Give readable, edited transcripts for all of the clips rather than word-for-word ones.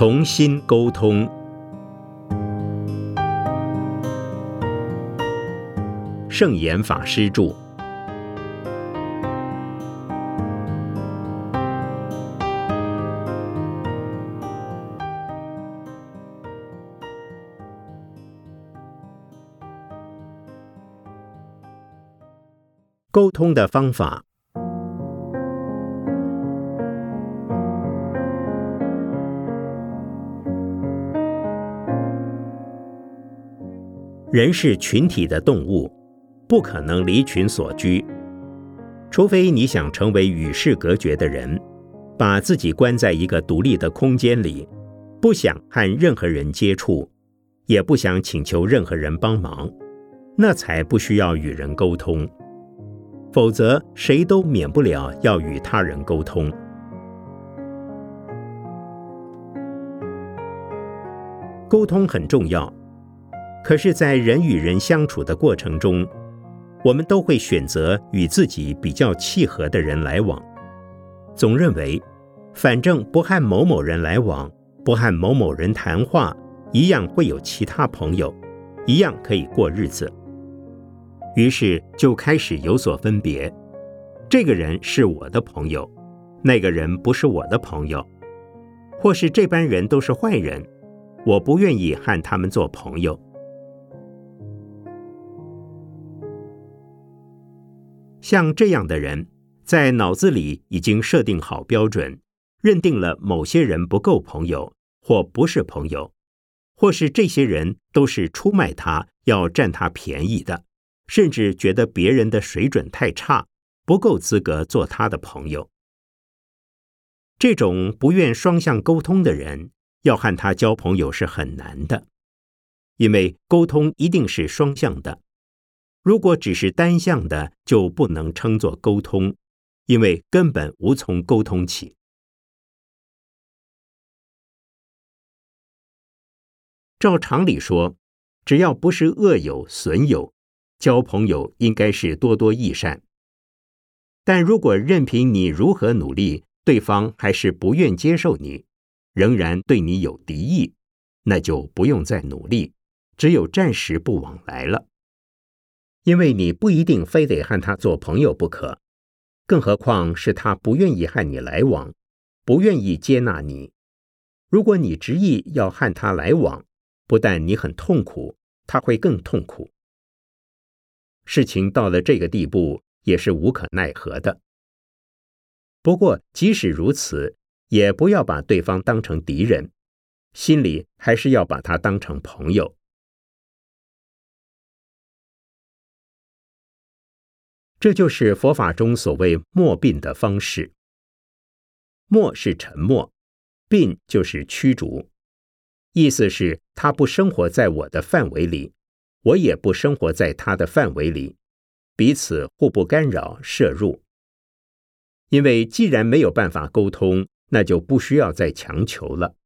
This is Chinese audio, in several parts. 重新沟通。圣严法师著。沟通的方法。人是群体的动物，不可能离群所居，除非你想成为与世隔绝的人，把自己关在一个独立的空间里，不想和任何人接触，也不想请求任何人帮忙，那才不需要与人沟通。否则谁都免不了要与他人沟通。沟通很重要，可是在人与人相处的过程中，我们都会选择与自己比较契合的人来往，总认为反正不和某某人来往，不和某某人谈话，一样会有其他朋友，一样可以过日子，于是就开始有所分别。这个人是我的朋友，那个人不是我的朋友，或是这班人都是坏人，我不愿意和他们做朋友。像这样的人，在脑子里已经设定好标准，认定了某些人不够朋友，或不是朋友，或是这些人都是出卖他，要占他便宜的，甚至觉得别人的水准太差，不够资格做他的朋友。这种不愿双向沟通的人，要和他交朋友是很难的，因为沟通一定是双向的。如果只是单向的，就不能称作沟通，因为根本无从沟通起。照常理说，只要不是恶友、损友，交朋友应该是多多益善。但如果任凭你如何努力，对方还是不愿接受你，仍然对你有敌意，那就不用再努力，只有暂时不往来了。因为你不一定非得和他做朋友不可，更何况是他不愿意和你来往，不愿意接纳你。如果你执意要和他来往，不但你很痛苦，他会更痛苦。事情到了这个地步，也是无可奈何的。不过即使如此，也不要把对方当成敌人，心里还是要把他当成朋友。这就是佛法中所谓默病的方式。默是沉默，病就是驱逐，意思是他不生活在我的范围里，我也不生活在他的范围里，彼此互不干扰涉入。因为既然没有办法沟通，那就不需要再强求了。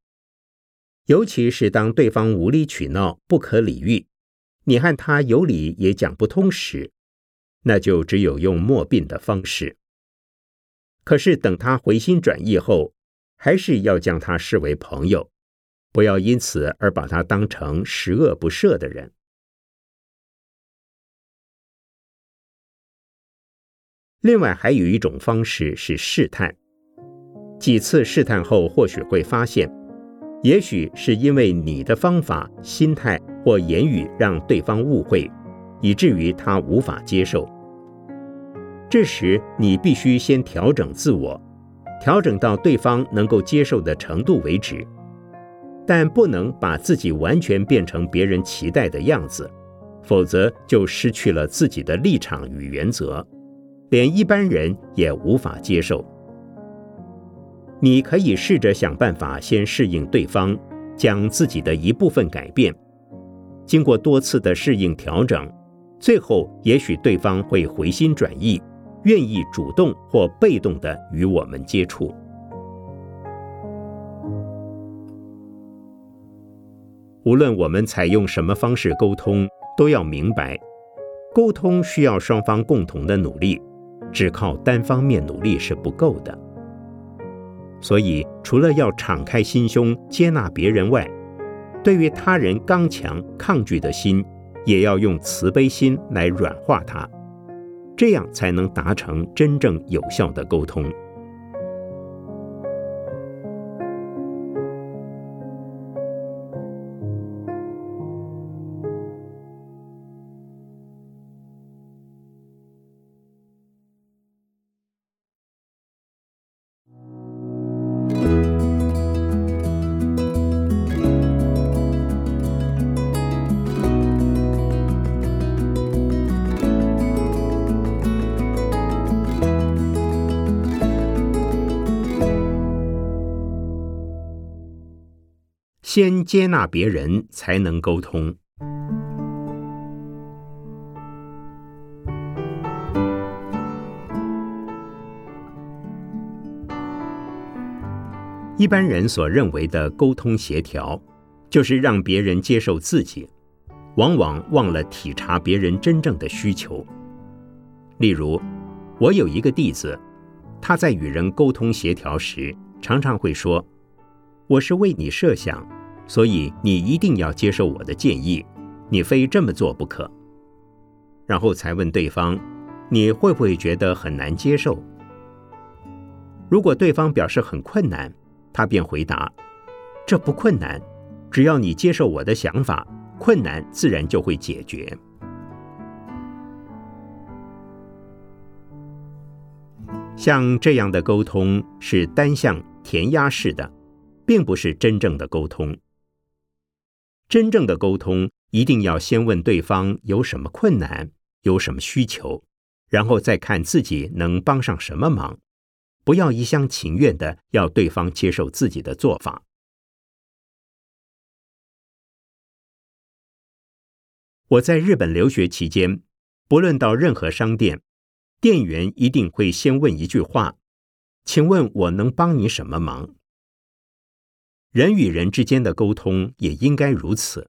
尤其是当对方无理取闹、不可理喻，你和他有理也讲不通时，那就只有用默病的方式。可是等他回心转意后，还是要将他视为朋友，不要因此而把他当成十恶不赦的人。另外还有一种方式是试探，几次试探后，或许会发现，也许是因为你的方法、心态或言语让对方误会，以至于他无法接受。这时你必须先调整自我，调整到对方能够接受的程度为止，但不能把自己完全变成别人期待的样子，否则就失去了自己的立场与原则，连一般人也无法接受。你可以试着想办法先适应对方，将自己的一部分改变，经过多次的适应调整，最后也许对方会回心转意，愿意主动或被动地与我们接触。无论我们采用什么方式沟通，都要明白，沟通需要双方共同的努力，只靠单方面努力是不够的。所以除了要敞开心胸接纳别人外，对于他人刚强抗拒的心，也要用慈悲心来软化它，这样才能达成真正有效的沟通。先接纳别人，才能沟通。一般人所认为的沟通协调，就是让别人接受自己，往往忘了体察别人真正的需求。例如，我有一个弟子，他在与人沟通协调时，常常会说：“我是为你设想，所以你一定要接受我的建议，你非这么做不可。”然后才问对方，你会不会觉得很难接受？如果对方表示很困难，他便回答，这不困难，只要你接受我的想法，困难自然就会解决。像这样的沟通是单向填鸭式的，并不是真正的沟通。真正的沟通一定要先问对方有什么困难，有什么需求，然后再看自己能帮上什么忙，不要一厢情愿的要对方接受自己的做法。我在日本留学期间，不论到任何商店，店员一定会先问一句话，请问我能帮你什么忙？人与人之间的沟通也应该如此。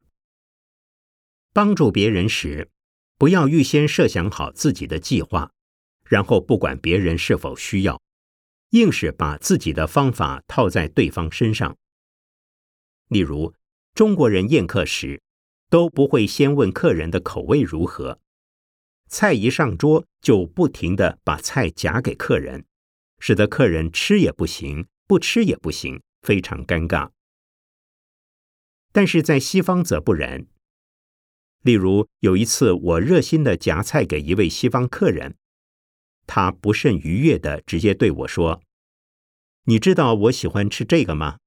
帮助别人时，不要预先设想好自己的计划，然后不管别人是否需要，硬是把自己的方法套在对方身上。例如，中国人宴客时，都不会先问客人的口味如何，菜一上桌就不停地把菜夹给客人，使得客人吃也不行，不吃也不行，非常尴尬。但是在西方则不然。例如，有一次我热心地夹菜给一位西方客人，他不甚愉悦地直接对我说，你知道我喜欢吃这个吗？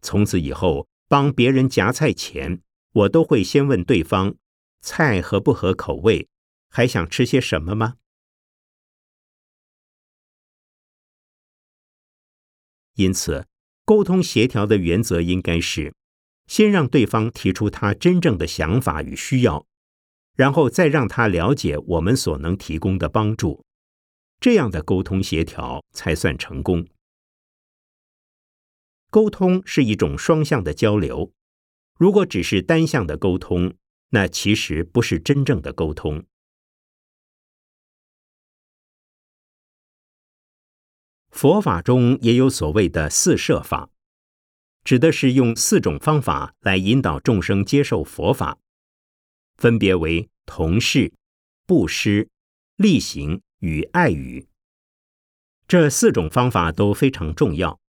从此以后，帮别人夹菜前，我都会先问对方，菜合不合口味，还想吃些什么吗？因此，沟通协调的原则应该是，先让对方提出他真正的想法与需要，然后再让他了解我们所能提供的帮助，这样的沟通协调才算成功。沟通是一种双向的交流，如果只是单向的沟通，那其实不是真正的沟通。佛法中也有所谓的四摄法，指的是用四种方法来引导众生接受佛法，分别为同事、布施、力行与爱语。这四种方法都非常重要，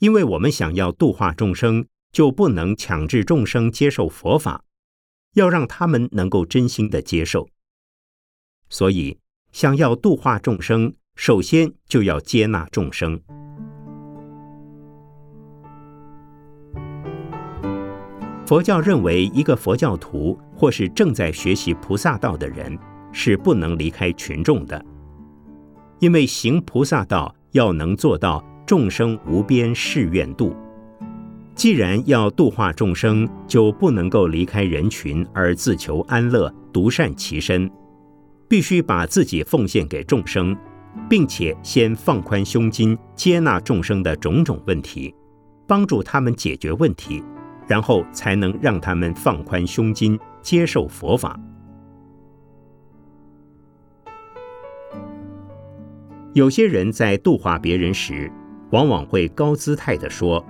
因为我们想要度化众生，就不能强制众生接受佛法，要让他们能够真心的接受。所以，想要度化众生，首先就要接纳众生。佛教认为，一个佛教徒或是正在学习菩萨道的人是不能离开群众的，因为行菩萨道要能做到众生无边誓愿度。既然要度化众生，就不能够离开人群而自求安乐、独善其身，必须把自己奉献给众生，并且先放宽胸襟，接纳众生的种种问题，帮助他们解决问题，然后才能让他们放宽胸襟，接受佛法。有些人在度化别人时，往往会高姿态地说，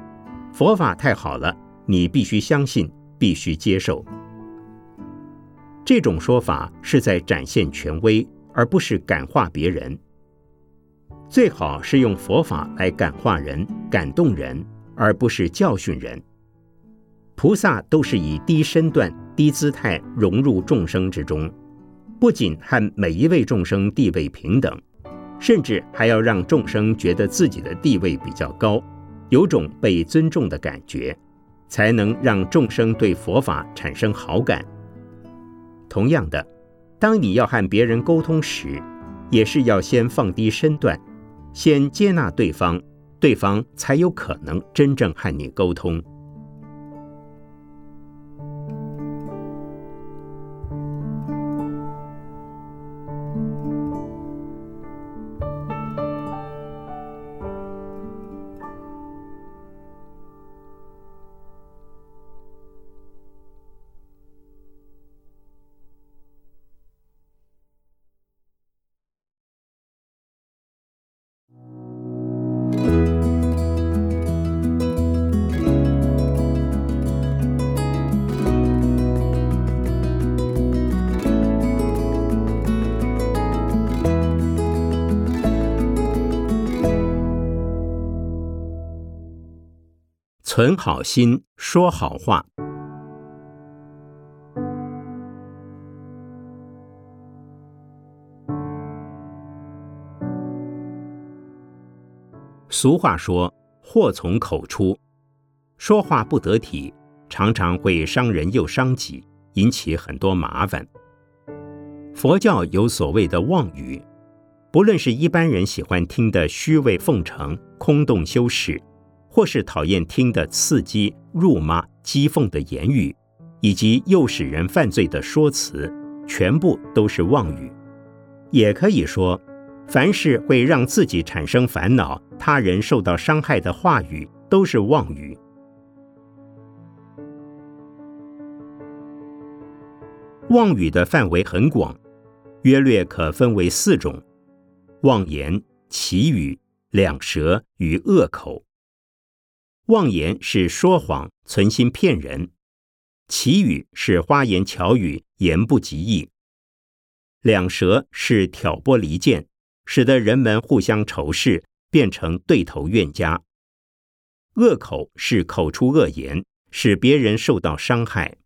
佛法太好了，你必须相信，必须接受。这种说法是在展现权威，而不是感化别人。最好是用佛法来感化人、感动人，而不是教训人。菩萨都是以低身段、低姿态融入众生之中，不仅和每一位众生地位平等，甚至还要让众生觉得自己的地位比较高，有种被尊重的感觉，才能让众生对佛法产生好感。同样的，当你要和别人沟通时，也是要先放低身段，先接纳对方，对方才有可能真正和你沟通。存好心，说好话。俗话说，祸从口出，说话不得体，常常会伤人又伤己，引起很多麻烦。佛教有所谓的妄语，不论是一般人喜欢听的虚伪奉承、空洞修饰，或是讨厌听的刺激、辱骂、讥讽的言语，以及诱使人犯罪的说辞，全部都是妄语。也可以说，凡是会让自己产生烦恼、他人受到伤害的话语，都是妄语。妄语的范围很广，约略可分为4种：妄言、绮语、两舌与恶口。妄言是说谎，存心骗人；绮语是花言巧语，言不及义；两舌是挑拨离间，使得人们互相仇视，变成对头冤家；恶口是口出恶言，使别人受到伤害。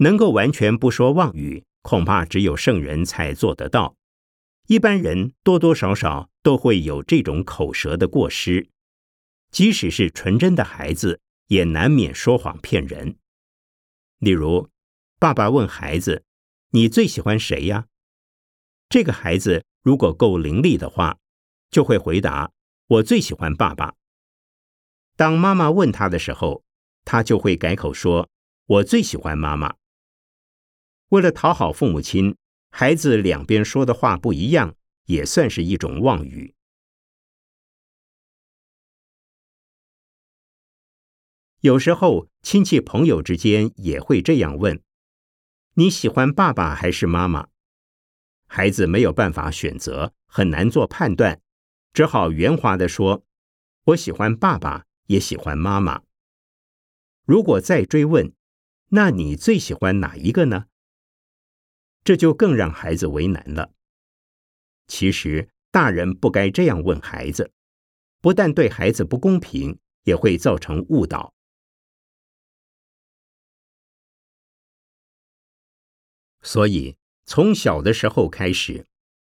能够完全不说妄语，恐怕只有圣人才做得到。一般人多多少少都会有这种口舌的过失，即使是纯真的孩子，也难免说谎骗人。例如，爸爸问孩子：“你最喜欢谁呀？”这个孩子如果够伶俐的话，就会回答：“我最喜欢爸爸。”当妈妈问他的时候，他就会改口说：“我最喜欢妈妈。”为了讨好父母亲，孩子两边说的话不一样，也算是一种妄语。有时候亲戚朋友之间也会这样问：“你喜欢爸爸还是妈妈？”孩子没有办法选择，很难做判断，只好圆滑地说：“我喜欢爸爸，也喜欢妈妈。”如果再追问：“那你最喜欢哪一个呢？”这就更让孩子为难了。其实，大人不该这样问孩子，不但对孩子不公平，也会造成误导。所以，从小的时候开始，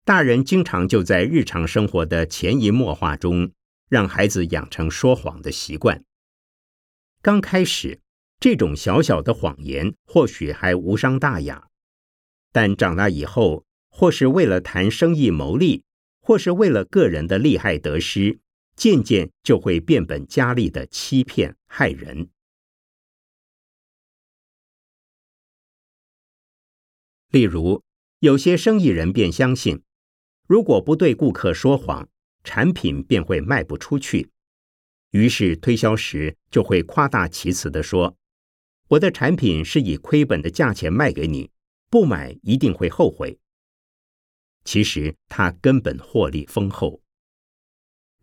大人经常就在日常生活的潜移默化中，让孩子养成说谎的习惯。刚开始，这种小小的谎言或许还无伤大雅。但长大以后，或是为了谈生意谋利，或是为了个人的利害得失，渐渐就会变本加厉的欺骗害人。例如，有些生意人便相信，如果不对顾客说谎，产品便会卖不出去，于是推销时就会夸大其词地说：“我的产品是以亏本的价钱卖给你，不买一定会后悔。”其实他根本获利丰厚。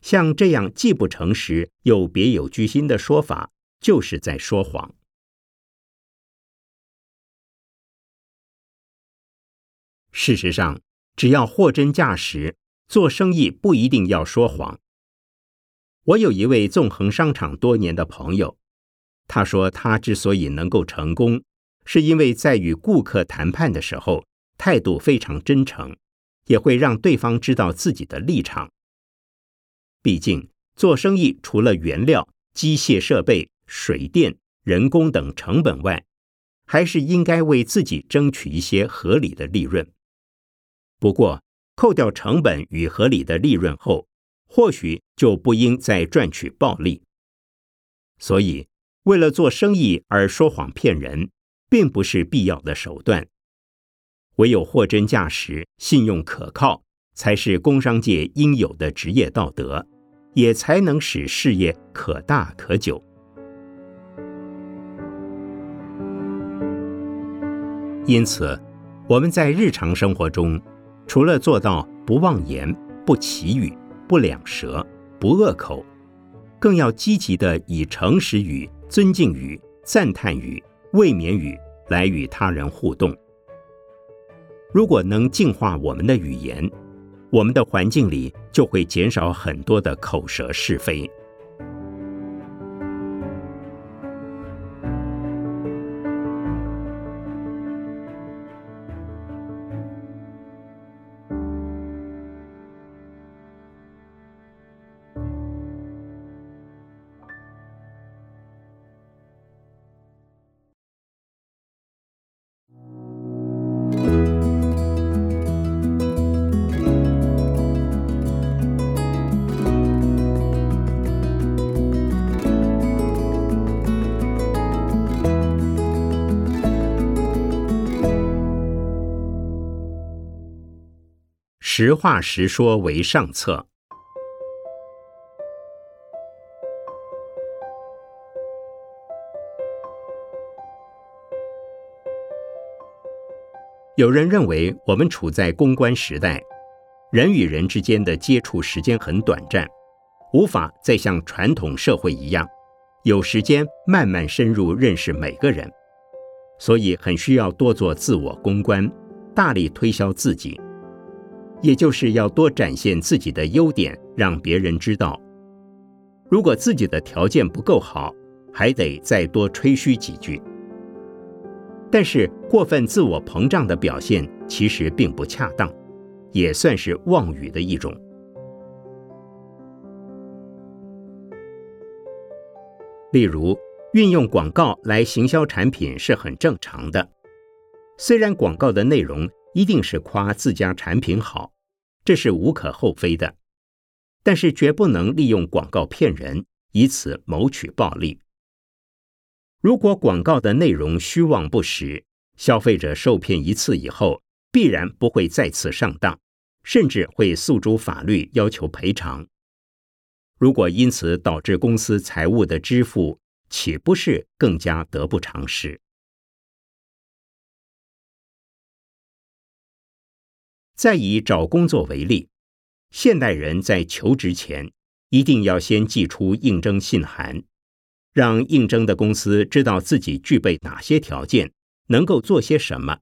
像这样既不诚实又别有居心的说法，就是在说谎。事实上，只要货真价实，做生意不一定要说谎。我有一位纵横商场多年的朋友，他说他之所以能够成功，是因为在与顾客谈判的时候，态度非常真诚，也会让对方知道自己的立场。毕竟，做生意除了原料、机械设备、水电、人工等成本外，还是应该为自己争取一些合理的利润。不过，扣掉成本与合理的利润后，或许就不应再赚取暴利。所以，为了做生意而说谎骗人，并不是必要的手段。唯有货真价实、信用可靠，才是工商界应有的职业道德，也才能使事业可大可久。因此，我们在日常生活中，除了做到不妄言、不绮语、不两舌、不恶口，更要积极地以诚实语、尊敬语、赞叹语、慰勉语来与他人互动。如果能净化我们的语言，我们的环境里就会减少很多的口舌是非。实话实说为上策。有人认为我们处在公关时代，人与人之间的接触时间很短暂，无法再像传统社会一样，有时间慢慢深入认识每个人，所以很需要多做自我公关，大力推销自己。也就是要多展现自己的优点，让别人知道。如果自己的条件不够好，还得再多吹嘘几句。但是过分自我膨胀的表现其实并不恰当，也算是妄语的一种。例如，运用广告来行销产品是很正常的，虽然广告的内容一定是夸自家产品好，这是无可厚非的，但是绝不能利用广告骗人，以此谋取暴利。如果广告的内容虚妄不实，消费者受骗一次以后，必然不会再次上当，甚至会诉诸法律要求赔偿。如果因此导致公司财务的支付，岂不是更加得不偿失？再以找工作为例，现代人在求职前一定要先寄出应征信函，让应征的公司知道自己具备哪些条件，能够做些什么。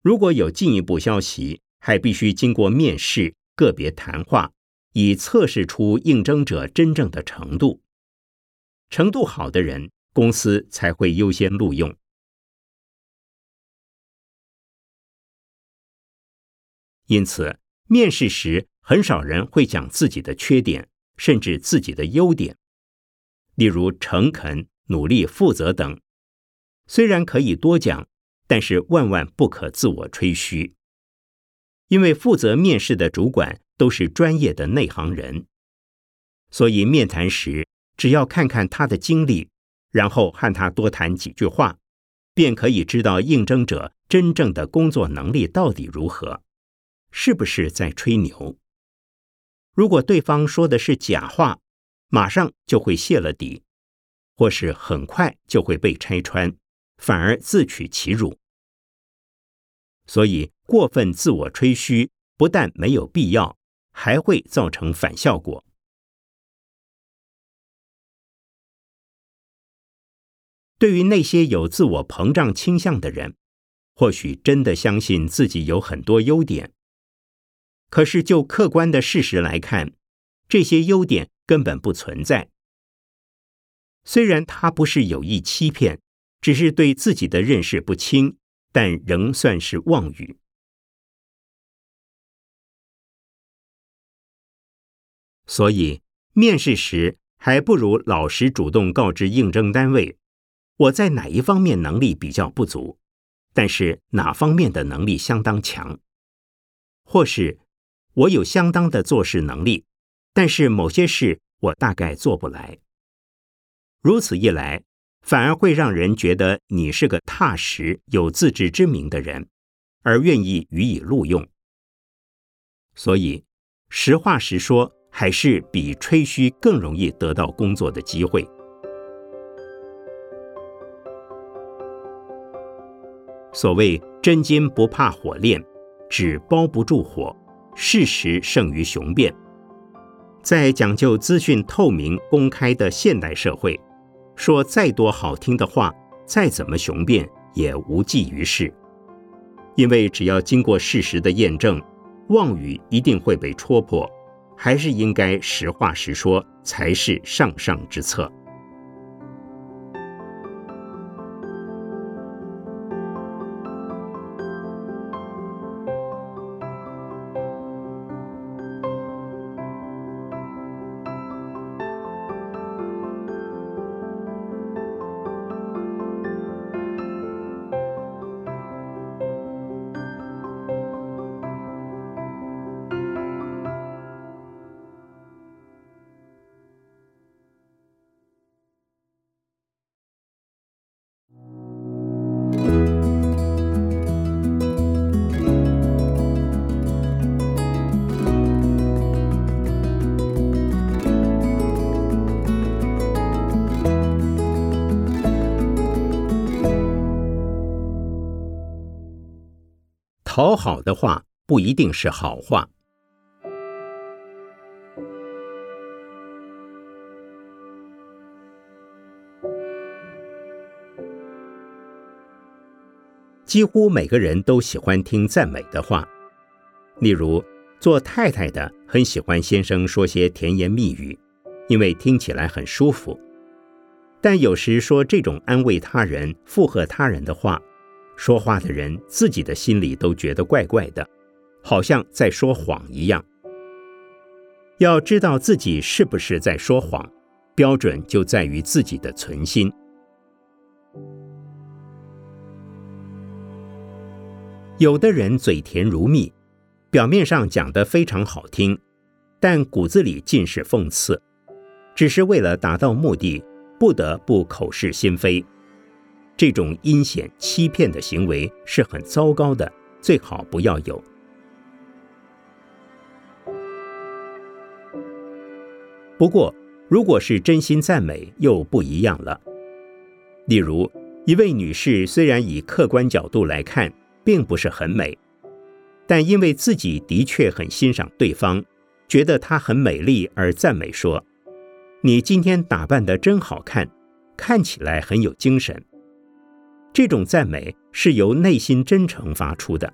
如果有进一步消息，还必须经过面试、个别谈话，以测试出应征者真正的程度。程度好的人，公司才会优先录用。因此，面试时很少人会讲自己的缺点，甚至自己的优点，例如诚恳、努力、负责等。虽然可以多讲，但是万万不可自我吹嘘，因为负责面试的主管都是专业的内行人，所以面谈时只要看看他的经历，然后和他多谈几句话，便可以知道应征者真正的工作能力到底如何。是不是在吹牛？如果对方说的是假话，马上就会泄了底，或是很快就会被拆穿，反而自取其辱。所以过分自我吹嘘不但没有必要，还会造成反效果。对于那些有自我膨胀倾向的人，或许真的相信自己有很多优点，可是就客观的事实来看，这些优点根本不存在。虽然他不是有意欺骗，只是对自己的认识不清，但仍算是妄语。所以，面试时还不如老实主动告知应征单位，我在哪一方面能力比较不足，但是哪方面的能力相当强，或是我有相当的做事能力，但是某些事我大概做不来。如此一来，反而会让人觉得你是个踏实、有自知之明的人，而愿意予以录用。所以，实话实说还是比吹嘘更容易得到工作的机会。所谓真金不怕火炼，纸包不住火，事实胜于雄辩。在讲究资讯透明公开的现代社会，说再多好听的话，再怎么雄辩也无济于事，因为只要经过事实的验证，妄语一定会被戳破，还是应该实话实说才是上上之策。讨好的话不一定是好话。几乎每个人都喜欢听赞美的话，例如做太太的很喜欢先生说些甜言蜜语，因为听起来很舒服。但有时说这种安慰他人、附和他人的话，说话的人自己的心里都觉得怪怪的，好像在说谎一样。要知道自己是不是在说谎，标准就在于自己的存心。有的人嘴甜如蜜，表面上讲得非常好听，但骨子里尽是讽刺，只是为了达到目的，不得不口是心非。这种阴险欺骗的行为是很糟糕的，最好不要有。不过，如果是真心赞美，又不一样了。例如，一位女士虽然以客观角度来看，并不是很美，但因为自己的确很欣赏对方，觉得她很美丽而赞美说：“你今天打扮得真好看，看起来很有精神。”这种赞美是由内心真诚发出的，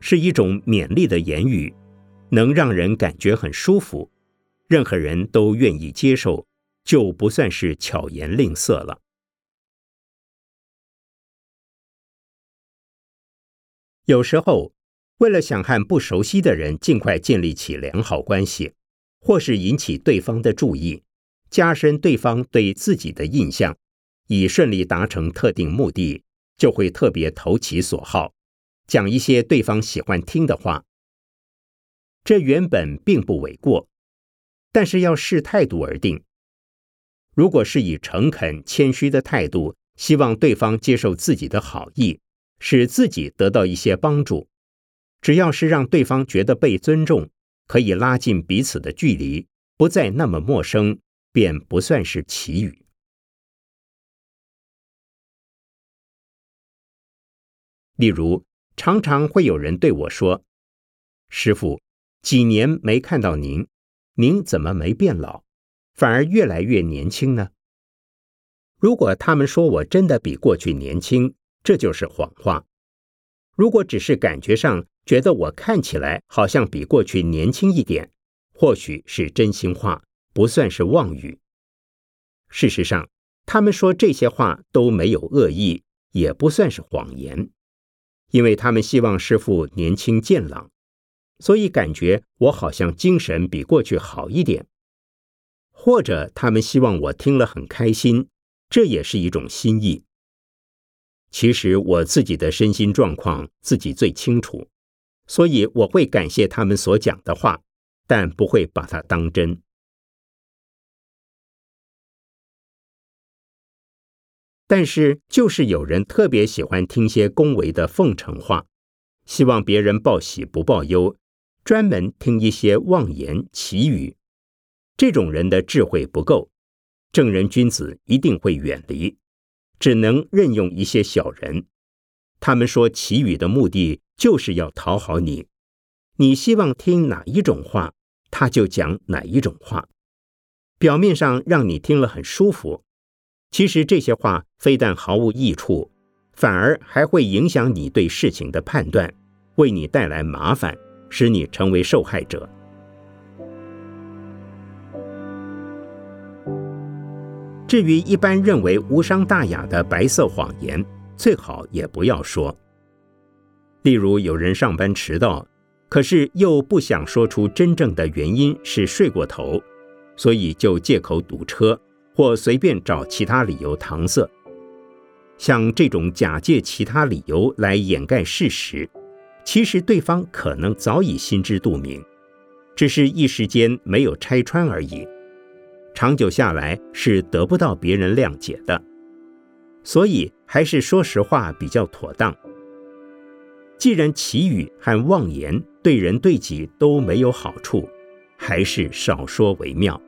是一种勉励的言语，能让人感觉很舒服，任何人都愿意接受，就不算是巧言令色了。有时候，为了想和不熟悉的人尽快建立起良好关系，或是引起对方的注意，加深对方对自己的印象，以顺利达成特定目的，就会特别投其所好，讲一些对方喜欢听的话。这原本并不为过，但是要视态度而定。如果是以诚恳、谦虚的态度，希望对方接受自己的好意，使自己得到一些帮助，只要是让对方觉得被尊重，可以拉近彼此的距离，不再那么陌生，便不算是奇语。例如，常常会有人对我说：“师父，几年没看到您，您怎么没变老，反而越来越年轻呢？”如果他们说我真的比过去年轻，这就是谎话。如果只是感觉上觉得我看起来好像比过去年轻一点，或许是真心话，不算是妄语。事实上，他们说这些话都没有恶意，也不算是谎言，因为他们希望师父年轻健朗，所以感觉我好像精神比过去好一点。或者他们希望我听了很开心，这也是一种心意。其实我自己的身心状况自己最清楚，所以我会感谢他们所讲的话，但不会把它当真。但是就是有人特别喜欢听些恭维的奉承话，希望别人报喜不报忧，专门听一些妄言奇语。这种人的智慧不够，正人君子一定会远离，只能任用一些小人。他们说奇语的目的就是要讨好你，你希望听哪一种话，他就讲哪一种话，表面上让你听了很舒服。其实这些话非但毫无益处，反而还会影响你对事情的判断，为你带来麻烦，使你成为受害者。至于一般认为无伤大雅的白色谎言，最好也不要说。例如有人上班迟到，可是又不想说出真正的原因是睡过头，所以就借口堵车，或随便找其他理由搪塞。像这种假借其他理由来掩盖事实，其实对方可能早已心知肚明，只是一时间没有拆穿而已。长久下来是得不到别人谅解的，所以还是说实话比较妥当。既然奇语和妄言对人对己都没有好处，还是少说为妙。